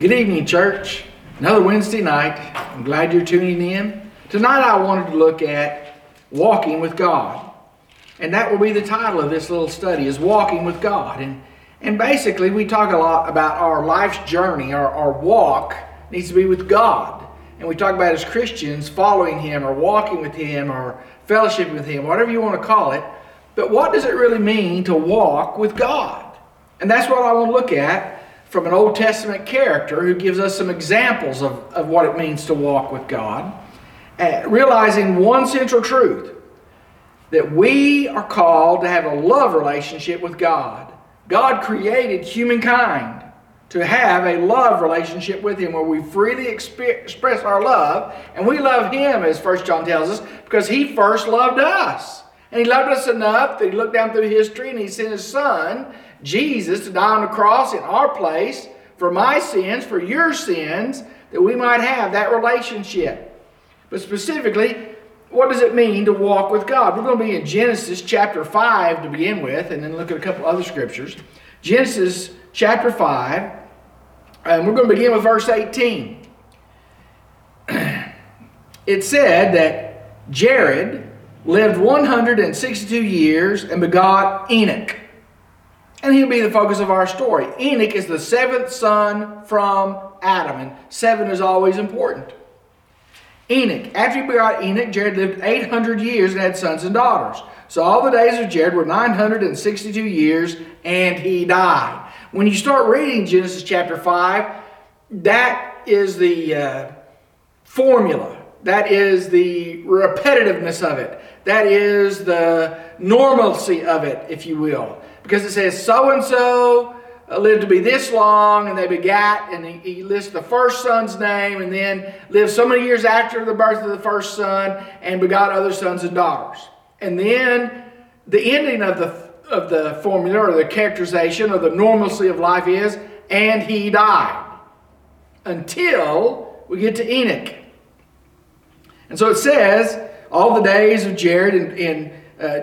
Good evening, church. Another Wednesday night. I'm glad you're tuning in. Tonight I wanted to look at walking with God. And that will be the title of this little study, is walking with God. And basically we talk a lot about our life's journey, our walk needs to be with God. And we talk about as Christians following Him or walking with Him or fellowship with Him, whatever you want to call it. But what does it really mean to walk with God? And that's what I want to look at from an Old Testament character who gives us some examples of what it means to walk with God, realizing one central truth, that we are called to have a love relationship with God. God created humankind to have a love relationship with Him where we freely express our love, and we love Him, as 1 John tells us, because He first loved us. And He loved us enough that He looked down through history and He sent His Son, Jesus, to die on the cross in our place for my sins, for your sins, that we might have that relationship. But specifically, what does it mean to walk with God? We're going to be in Genesis chapter 5 to begin with, and then look at a couple other scriptures. Genesis chapter 5, and we're going to begin with verse 18. It said that Jared lived 162 years and begot Enoch. And he'll be the focus of our story. Enoch is the seventh son from Adam, and seven is always important. Enoch. After he begot Enoch, Jared lived 800 years and had sons and daughters. So all the days of Jared were 962 years, and he died. When you start reading Genesis chapter 5, that is the formula. That is the repetitiveness of it. That is the normalcy of it, if you will. Because it says, so-and-so lived to be this long, and they begat, and he lists the first son's name, and then lived so many years after the birth of the first son, and begot other sons and daughters. And then the ending of the formula, or the characterization, or the normalcy of life is, and he died. Until we get to Enoch. And so it says, all the days of Jared in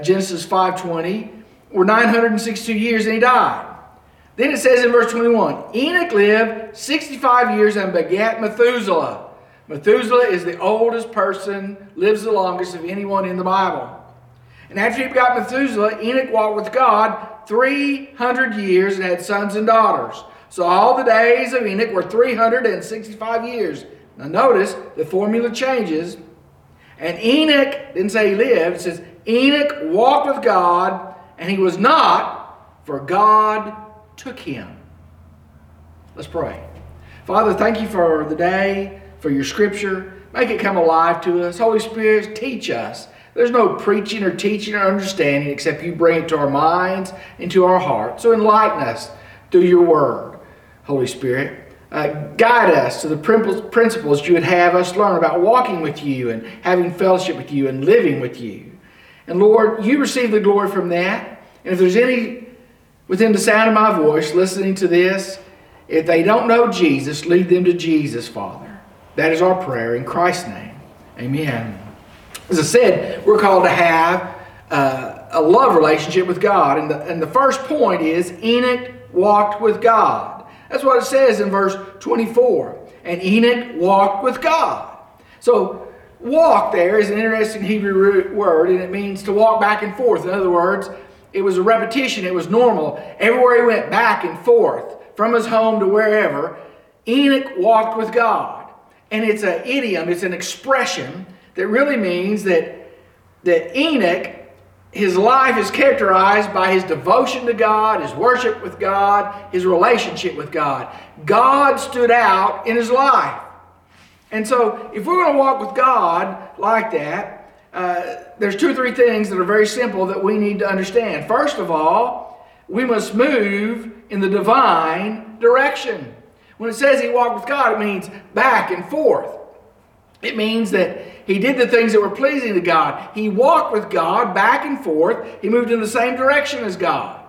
Genesis 5:20 were 962 years, and he died. Then it says in verse 21, Enoch lived 65 years and begat Methuselah. Methuselah is the oldest person, lives the longest of anyone in the Bible. And after he begot Methuselah, Enoch walked with God 300 years and had sons and daughters. So all the days of Enoch were 365 years. Now notice, the formula changes. And Enoch didn't say he lived. It says, Enoch walked with God, and he was not, for God took him. Let's pray. Father, thank you for the day, for your scripture. Make it come alive to us. Holy Spirit, teach us. There's no preaching or teaching or understanding except you bring it to our minds and to our hearts. So enlighten us through your word, Holy Spirit. Guide us to the principles you would have us learn about walking with you and having fellowship with you and living with you. And Lord, you receive the glory from that. And if there's any within the sound of my voice listening to this, if they don't know Jesus, lead them to Jesus, Father. That is our prayer in Christ's name. Amen. As I said, we're called to have a love relationship with God. And the first point is Enoch walked with God. That's what it says in verse 24. And Enoch walked with God. So walk there is an interesting Hebrew word, and it means to walk back and forth. In other words, it was a repetition. It was normal. Everywhere he went, back and forth, from his home to wherever, Enoch walked with God. And it's an idiom. It's an expression that really means that Enoch, his life is characterized by his devotion to God, his worship with God, his relationship with God. God stood out in his life. And so if we're going to walk with God like that, there's two or three things that are very simple that we need to understand. First of all, we must move in the divine direction. When it says he walked with God, it means back and forth. It means that he did the things that were pleasing to God. He walked with God back and forth. He moved in the same direction as God.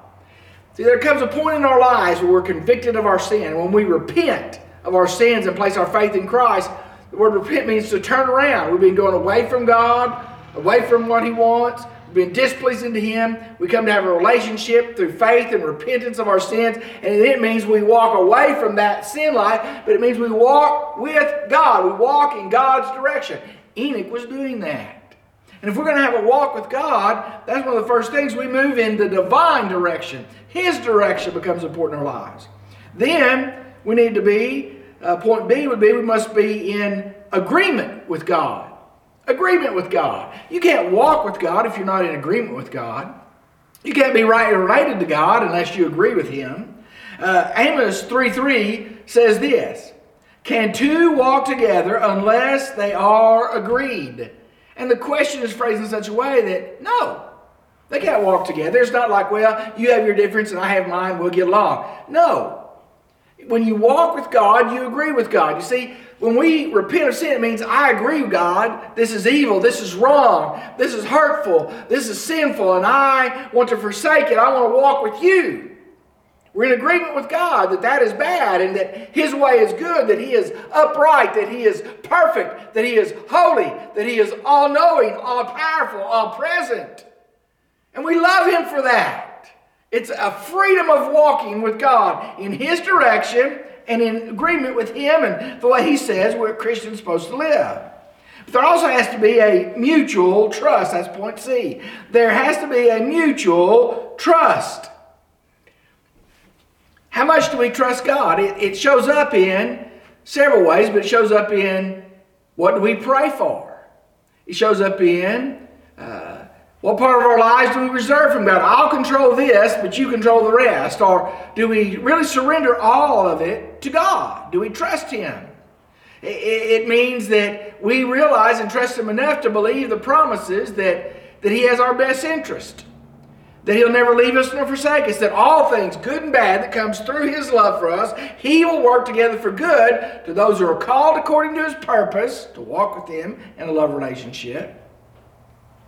See, there comes a point in our lives where we're convicted of our sin. When we repent of our sins and place our faith in Christ, the word repent means to turn around. We've been going away from God, away from what he wants, being displeasing to Him. We come to have a relationship through faith and repentance of our sins. And it means we walk away from that sin life, but it means we walk with God. We walk in God's direction. Enoch was doing that. And if we're going to have a walk with God, that's one of the first things we move in the divine direction. His direction becomes important in our lives. Then we need to be, point B would be, we must be in agreement with God. Agreement with God. You can't walk with God if you're not in agreement with God. You can't be rightly related to God unless you agree with Him. Amos 3:3 says this, "Can two walk together unless they are agreed?" And the question is phrased in such a way that, no, they can't walk together. It's not like, well, you have your difference and I have mine, we'll get along. No. When you walk with God, you agree with God. You see, when we repent of sin, it means I agree with God. This is evil. This is wrong. This is hurtful. This is sinful. And I want to forsake it. I want to walk with you. We're in agreement with God that that is bad and that His way is good, that He is upright, that He is perfect, that He is holy, that He is all-knowing, all-powerful, all-present. And we love Him for that. It's a freedom of walking with God in His direction and in agreement with Him and the way He says we're Christians supposed to live. But there also has to be a mutual trust. That's point C. There has to be a mutual trust. How much do we trust God? It shows up in several ways, but it shows up in what do we pray for? It shows up in what part of our lives do we reserve from God? I'll control this, but you control the rest. Or do we really surrender all of it to God? Do we trust Him? It means that we realize and trust Him enough to believe the promises that He has our best interest, that He'll never leave us nor forsake us, that all things, good and bad, that comes through His love for us, He will work together for good to those who are called according to His purpose, to walk with Him in a love relationship.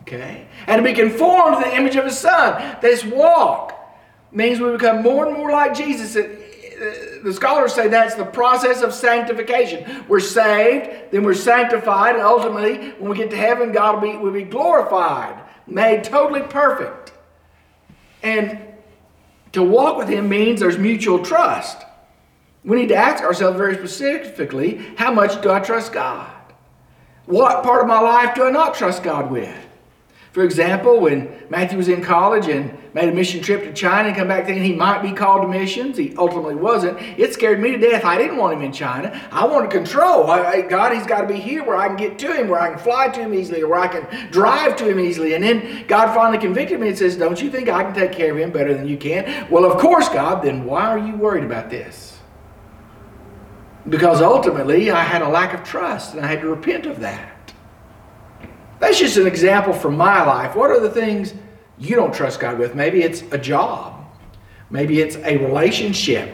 Okay. And to be conformed to the image of His Son. This walk means we become more and more like Jesus. The scholars say that's the process of sanctification. We're saved, then we're sanctified, and ultimately, when we get to heaven, God will be glorified, made totally perfect. And to walk with Him means there's mutual trust. We need to ask ourselves very specifically, how much do I trust God? What part of my life do I not trust God with? For example, when Matthew was in college and made a mission trip to China and come back thinking he might be called to missions, he ultimately wasn't. It scared me to death. I didn't want him in China. I wanted control. God, he's got to be here where I can get to him, where I can fly to him easily, or where I can drive to him easily. And then God finally convicted me and says, "Don't you think I can take care of him better than you can?" Well, of course, God, then why are you worried about this? Because ultimately, I had a lack of trust and I had to repent of that. That's just an example from my life. What are the things you don't trust God with? Maybe it's a job. Maybe it's a relationship.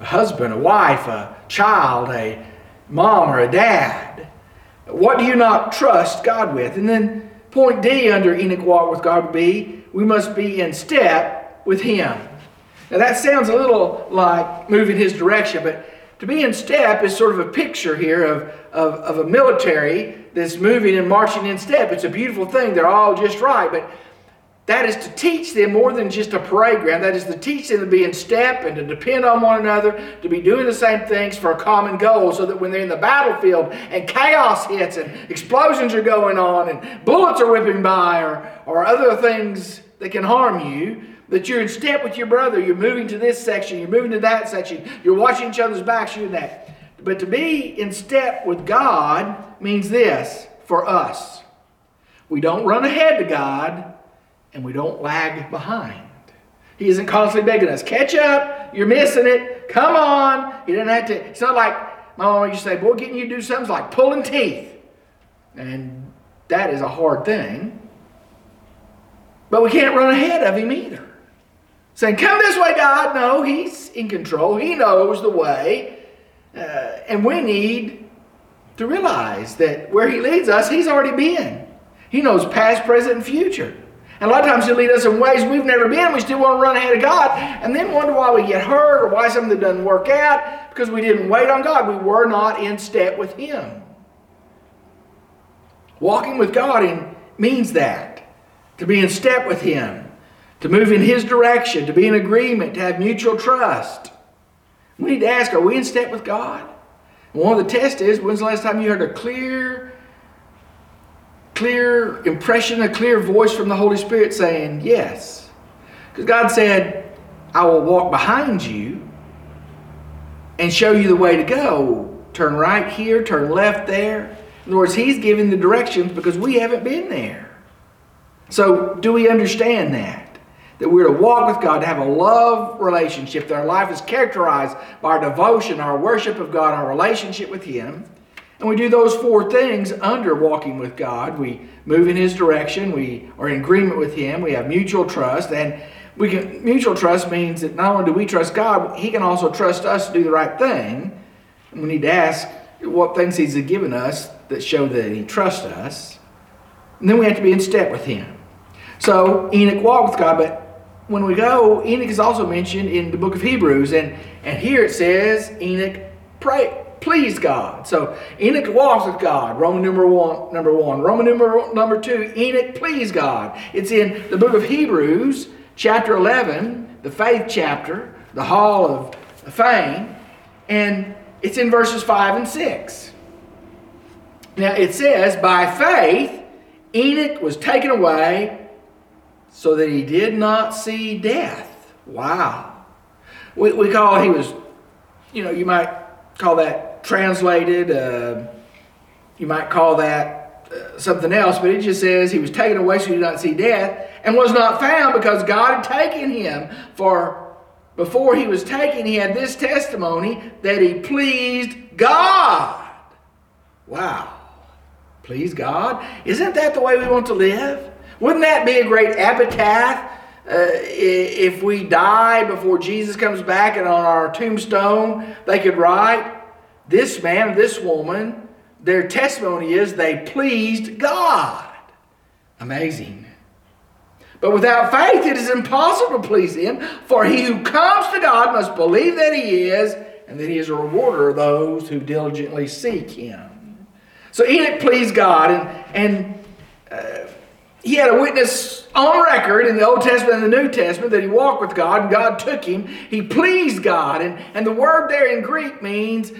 A husband, a wife, a child, a mom or a dad. What do you not trust God with? And then point D under Enoch walk with God would be, we must be in step with Him. Now that sounds a little like moving His direction, but to be in step is sort of a picture here of a military that's moving and marching in step. It's a beautiful thing. They're all just right. But that is to teach them more than just a parade ground. That is to teach them to be in step and to depend on one another, to be doing the same things for a common goal, so that when they're in the battlefield and chaos hits and explosions are going on and bullets are whipping by or other things that can harm you, that you're in step with your brother. You're moving to this section. You're moving to that section. You're watching each other's backs. You're that. But to be in step with God means this for us. We don't run ahead to God, and we don't lag behind. He isn't constantly begging us, catch up. You're missing it. Come on. He doesn't have to. It's not like my mom used to say, boy, getting you to do something's like pulling teeth. And that is a hard thing. But we can't run ahead of Him either. Saying, come this way, God. No, He's in control. He knows the way. And we need to realize that where He leads us, He's already been. He knows past, present, and future. And a lot of times He'll lead us in ways we've never been. We still want to run ahead of God and then wonder why we get hurt or why something doesn't work out because we didn't wait on God. We were not in step with Him. Walking with God means that. to be in step with Him, to move in His direction, to be in agreement, to have mutual trust. We need to ask, are we in step with God? And one of the tests is, when's the last time you heard a clear impression, a clear voice from the Holy Spirit saying yes? Because God said, I will walk behind you and show you the way to go. Turn right here, turn left there. In other words, He's giving the directions because we haven't been there. So do we understand that we're to walk with God, to have a love relationship, that our life is characterized by our devotion, our worship of God, our relationship with Him? And we do those four things under walking with God. We move in His direction, we are in agreement with Him, we have mutual trust, and mutual trust means that not only do we trust God, He can also trust us to do the right thing. And we need to ask what things He's given us that show that He trusts us. And then we have to be in step with Him. So Enoch walked with God, but when we go, Enoch is also mentioned in the book of Hebrews. And here it says Enoch pleased God. So Enoch walks with God, Roman numeral 1. Roman numeral number 2, Enoch pleased God. It's in the book of Hebrews, chapter 11, the faith chapter, the hall of fame. And it's in verses 5 and 6. Now it says, by faith, Enoch was taken away so that he did not see death. Wow. We call he was, you might call that translated. You might call that something else. But it just says he was taken away so he did not see death and was not found because God had taken him. For before he was taken, he had this testimony that he pleased God. Wow. Please God. Isn't that the way we want to live? Wouldn't that be a great epitaph if we die before Jesus comes back and on our tombstone they could write, this man or this woman, their testimony is they pleased God. Amazing. But without faith it is impossible to please Him, for he who comes to God must believe that He is, and that He is a rewarder of those who diligently seek Him. So Enoch pleased God, and he had a witness on record in the Old Testament and the New Testament that he walked with God, and God took him. He pleased God, and the word there in Greek means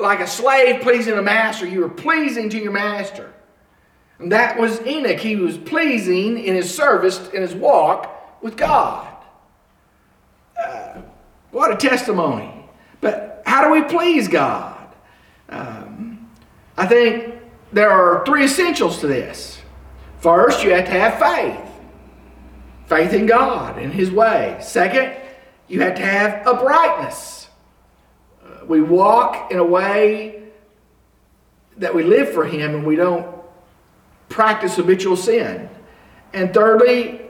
like a slave pleasing a master. You were pleasing to your master. And that was Enoch. He was pleasing in his service, in his walk with God. What a testimony. But how do we please God? I think there are three essentials to this. First, you have to have faith. Faith in God and His way. Second, you have to have uprightness. We walk in a way that we live for Him and we don't practice habitual sin. And thirdly,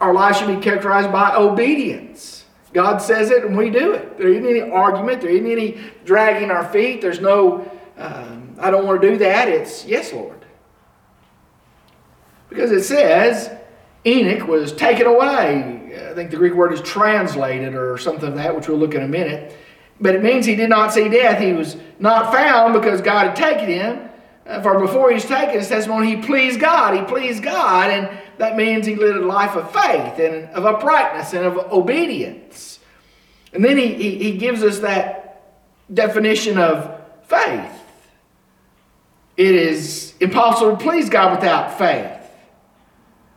our life should be characterized by obedience. God says it and we do it. There isn't any argument. There isn't any dragging our feet. There's no... I don't want to do that. It's, yes, Lord. Because it says, Enoch was taken away. I think the Greek word is translated or something like that, which we'll look in a minute. But it means he did not see death. He was not found because God had taken him. For before he was taken, his testimony, he pleased God. He pleased God, and that means he lived a life of faith and of uprightness and of obedience. And then he gives us that definition of faith. It is impossible to please God without faith.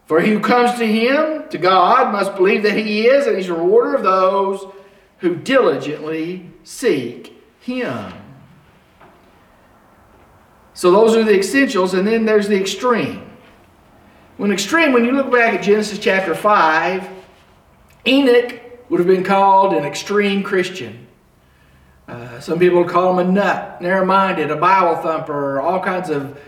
For he who comes to Him, to God, must believe that He is, and He's a rewarder of those who diligently seek Him. So those are the essentials, and then there's the extreme. When you look back at Genesis chapter 5, Enoch would have been called an extreme Christian. Some people call him a nut, narrow-minded, a Bible thumper, all kinds of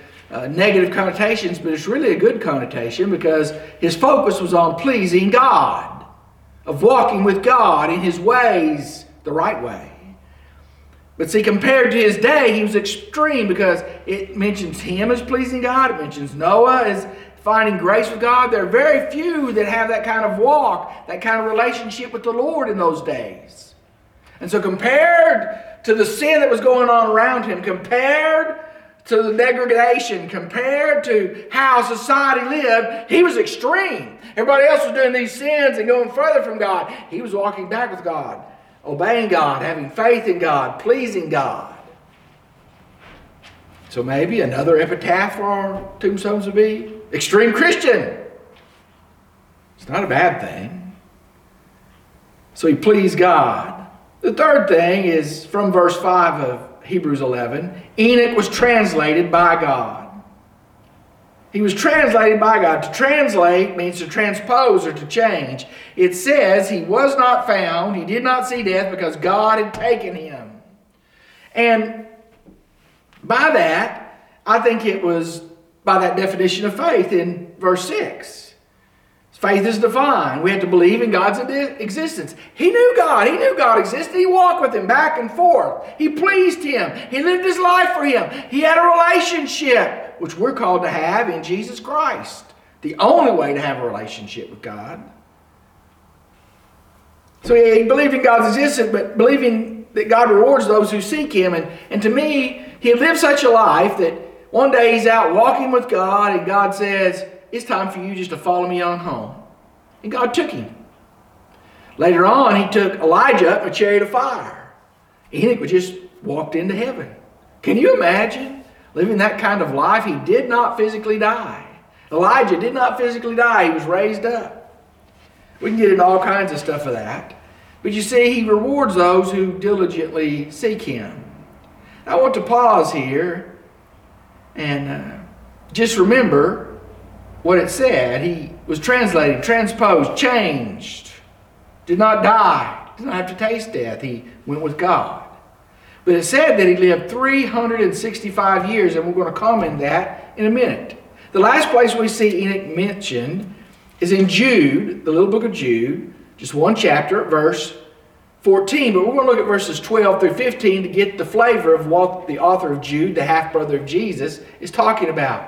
negative connotations, but it's really a good connotation because his focus was on pleasing God, of walking with God in His ways, the right way. But see, compared to his day, he was extreme because it mentions him as pleasing God, it mentions Noah as finding grace with God. There are very few that have that kind of walk, that kind of relationship with the Lord in those days. And so compared to the sin that was going on around him, compared to the degradation compared to how society lived, he was extreme. Everybody else was doing these sins and going further from God. He was walking back with God, obeying God, having faith in God, pleasing God. So maybe another epitaph for our tombstones would be extreme Christian. It's not a bad thing. So he pleased God. The third thing is from verse 5 of Hebrews 11. Enoch was translated by God. He was translated by God. To translate means to transpose or to change. It says he was not found. He did not see death because God had taken him. And by that, I think it was by that definition of faith in verse 6. Faith is divine. We have to believe in God's existence. He knew God. He knew God existed. He walked with him back and forth. He pleased him. He lived his life for him. He had a relationship, which we're called to have in Jesus Christ. The only way to have a relationship with God. So he believed in God's existence, but believing that God rewards those who seek him. And to me, he lived such a life that one day he's out walking with God and God says, it's time for you just to follow me on home. And God took him. Later on, he took Elijah up in a chariot of fire. Enoch was just walked into heaven. Can you imagine living that kind of life? He did not physically die. Elijah did not physically die. He was raised up. We can get into all kinds of stuff of that. But you see, he rewards those who diligently seek him. I want to pause here and just remember what it said. He was translated, transposed, changed, did not die, did not have to taste death. He went with God. But it said that he lived 365 years, and we're going to comment that in a minute. The last place we see Enoch mentioned is in Jude, the little book of Jude, just one chapter, verse 14. But we're going to look at verses 12 through 15 to get the flavor of what the author of Jude, the half-brother of Jesus, is talking about.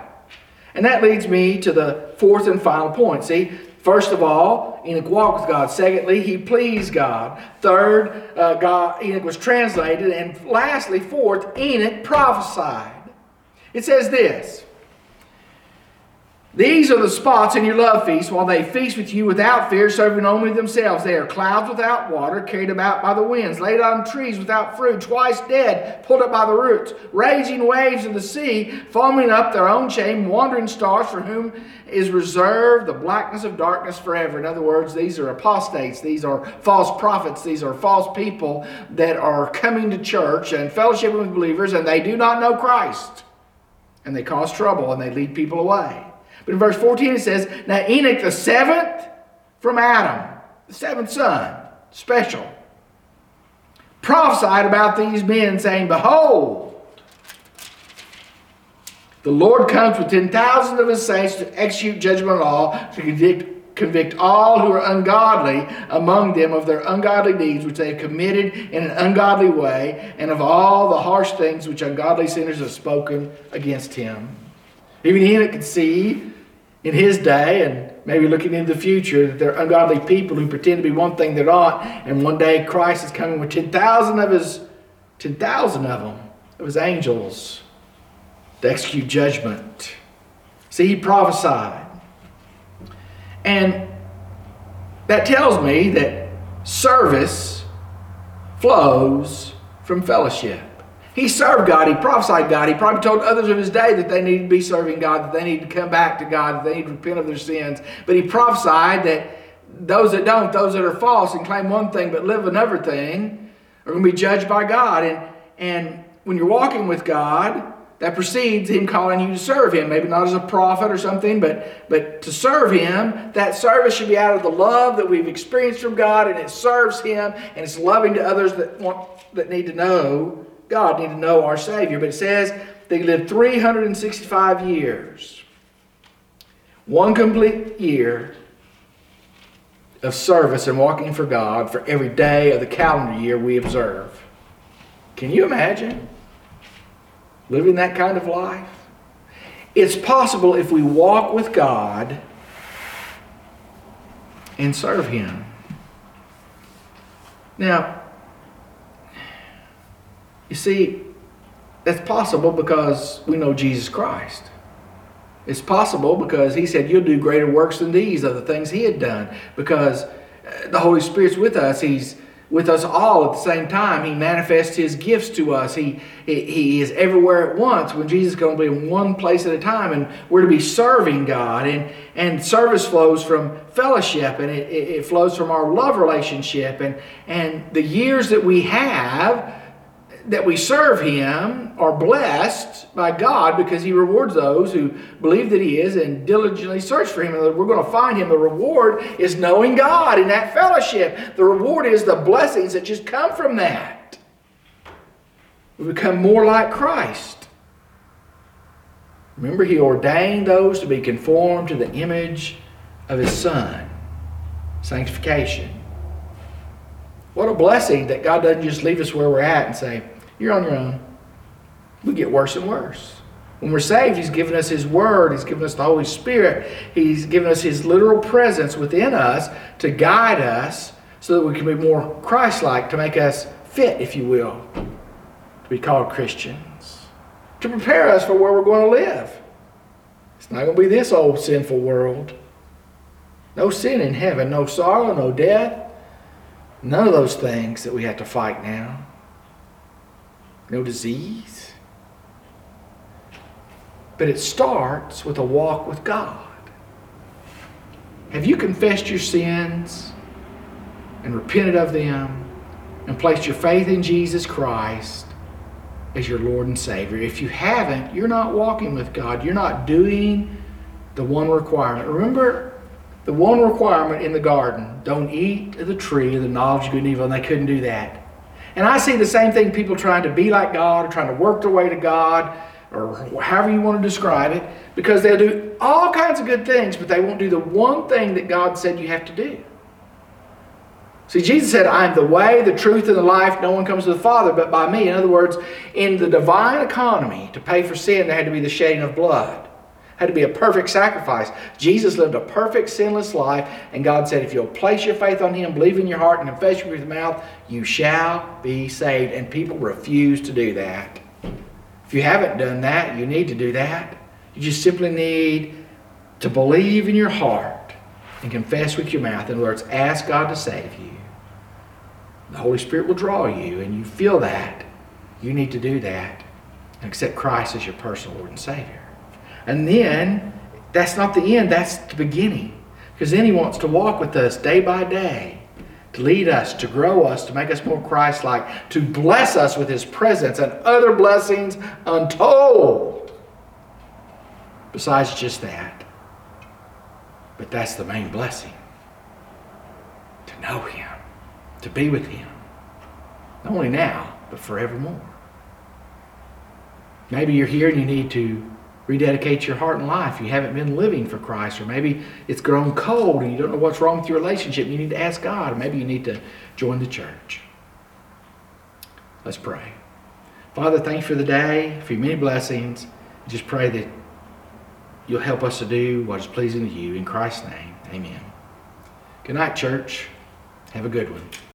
And that leads me to the fourth and final point. See, first of all, Enoch walked with God. Secondly, he pleased God. Third, Enoch was translated. And lastly, fourth, Enoch prophesied. It says this, these are the spots in your love feast while they feast with you without fear, serving only themselves. They are clouds without water, carried about by the winds, laid on trees without fruit, twice dead, pulled up by the roots, raging waves of the sea, foaming up their own shame, wandering stars for whom is reserved the blackness of darkness forever. In other words, these are apostates. These are false prophets. These are false people that are coming to church and fellowship with believers, and they do not know Christ. And they cause trouble, and they lead people away. But in verse 14 it says, now Enoch the seventh from Adam, the seventh son, special, prophesied about these men, saying, behold, the Lord comes with 10,000 of his saints to execute judgment on all, to convict all who are ungodly among them of their ungodly deeds which they have committed in an ungodly way, and of all the harsh things which ungodly sinners have spoken against him. Even Enoch could see in his day, and maybe looking into the future, that there are ungodly people who pretend to be one thing they're not, and one day Christ is coming with 10,000 of them, of his angels, to execute judgment. See, he prophesied. And that tells me that service flows from fellowship. He served God. He prophesied God. He probably told others of his day that they needed to be serving God, that they needed to come back to God, that they needed to repent of their sins. But he prophesied that those that don't, those that are false and claim one thing but live another thing, are going to be judged by God. And when you're walking with God, that precedes him calling you to serve him. Maybe not as a prophet or something, but to serve him. That service should be out of the love that we've experienced from God, and it serves him, and it's loving to others that need to know God, need to know our Savior. But it says they lived 365 years. One complete year of service and walking for God for every day of the calendar year we observe. Can you imagine living that kind of life? It's possible if we walk with God and serve him. Now, you see, It's possible because we know Jesus Christ. It's possible because he said, you'll do greater works than these, of the things he had done. Because the Holy Spirit's with us. He's with us all at the same time. He manifests his gifts to us. He is everywhere at once, when Jesus is going to be in one place at a time. And we're to be serving God. And service flows from fellowship. And it flows from our love relationship. And the years that we have, that we serve him, are blessed by God, because he rewards those who believe that he is and diligently search for him. And we're going to find him. The reward is knowing God in that fellowship. The reward is the blessings that just come from that. We become more like Christ. Remember, he ordained those to be conformed to the image of his Son. Sanctification. What a blessing that God doesn't just leave us where we're at and say, you're on your own. We get worse and worse. When we're saved, he's given us his word. He's given us the Holy Spirit. He's given us his literal presence within us to guide us so that we can be more Christ-like, to make us fit, if you will, to be called Christians, to prepare us for where we're going to live. It's not going to be this old sinful world. No sin in heaven, no sorrow, no death. None of those things that we have to fight now. No disease. But it starts with a walk with God. Have you confessed your sins and repented of them and placed your faith in Jesus Christ as your Lord and Savior? If you haven't, you're not walking with God. You're not doing the one requirement. Remember, the one requirement in the garden, don't eat of the tree of the knowledge of good and evil, and they couldn't do that. And I see the same thing, people trying to be like God, or trying to work their way to God, or however you want to describe it, because they'll do all kinds of good things, but they won't do the one thing that God said you have to do. See, Jesus said, I am the way, the truth, and the life. No one comes to the Father but by me. In other words, in the divine economy, to pay for sin, there had to be the shedding of blood. Had to be a perfect sacrifice. Jesus lived a perfect, sinless life, and God said, if you'll place your faith on him, believe in your heart, and confess with your mouth, you shall be saved. And people refuse to do that. If you haven't done that, you need to do that. You just simply need to believe in your heart and confess with your mouth. In other words, ask God to save you. The Holy Spirit will draw you, and you feel that. You need to do that and accept Christ as your personal Lord and Savior. And then, that's not the end, that's the beginning. Because then he wants to walk with us day by day, to lead us, to grow us, to make us more Christ-like, to bless us with his presence and other blessings untold. Besides just that. But that's the main blessing. To know him, to be with him. Not only now, but forevermore. Maybe you're here and you need to rededicate your heart and life. You haven't been living for Christ, or maybe it's grown cold and you don't know what's wrong with your relationship. You need to ask God, or maybe you need to join the church. Let's pray. Father, thank you for the day, for your many blessings. I just pray that you'll help us to do what is pleasing to you. In Christ's name, amen. Good night, church. Have a good one.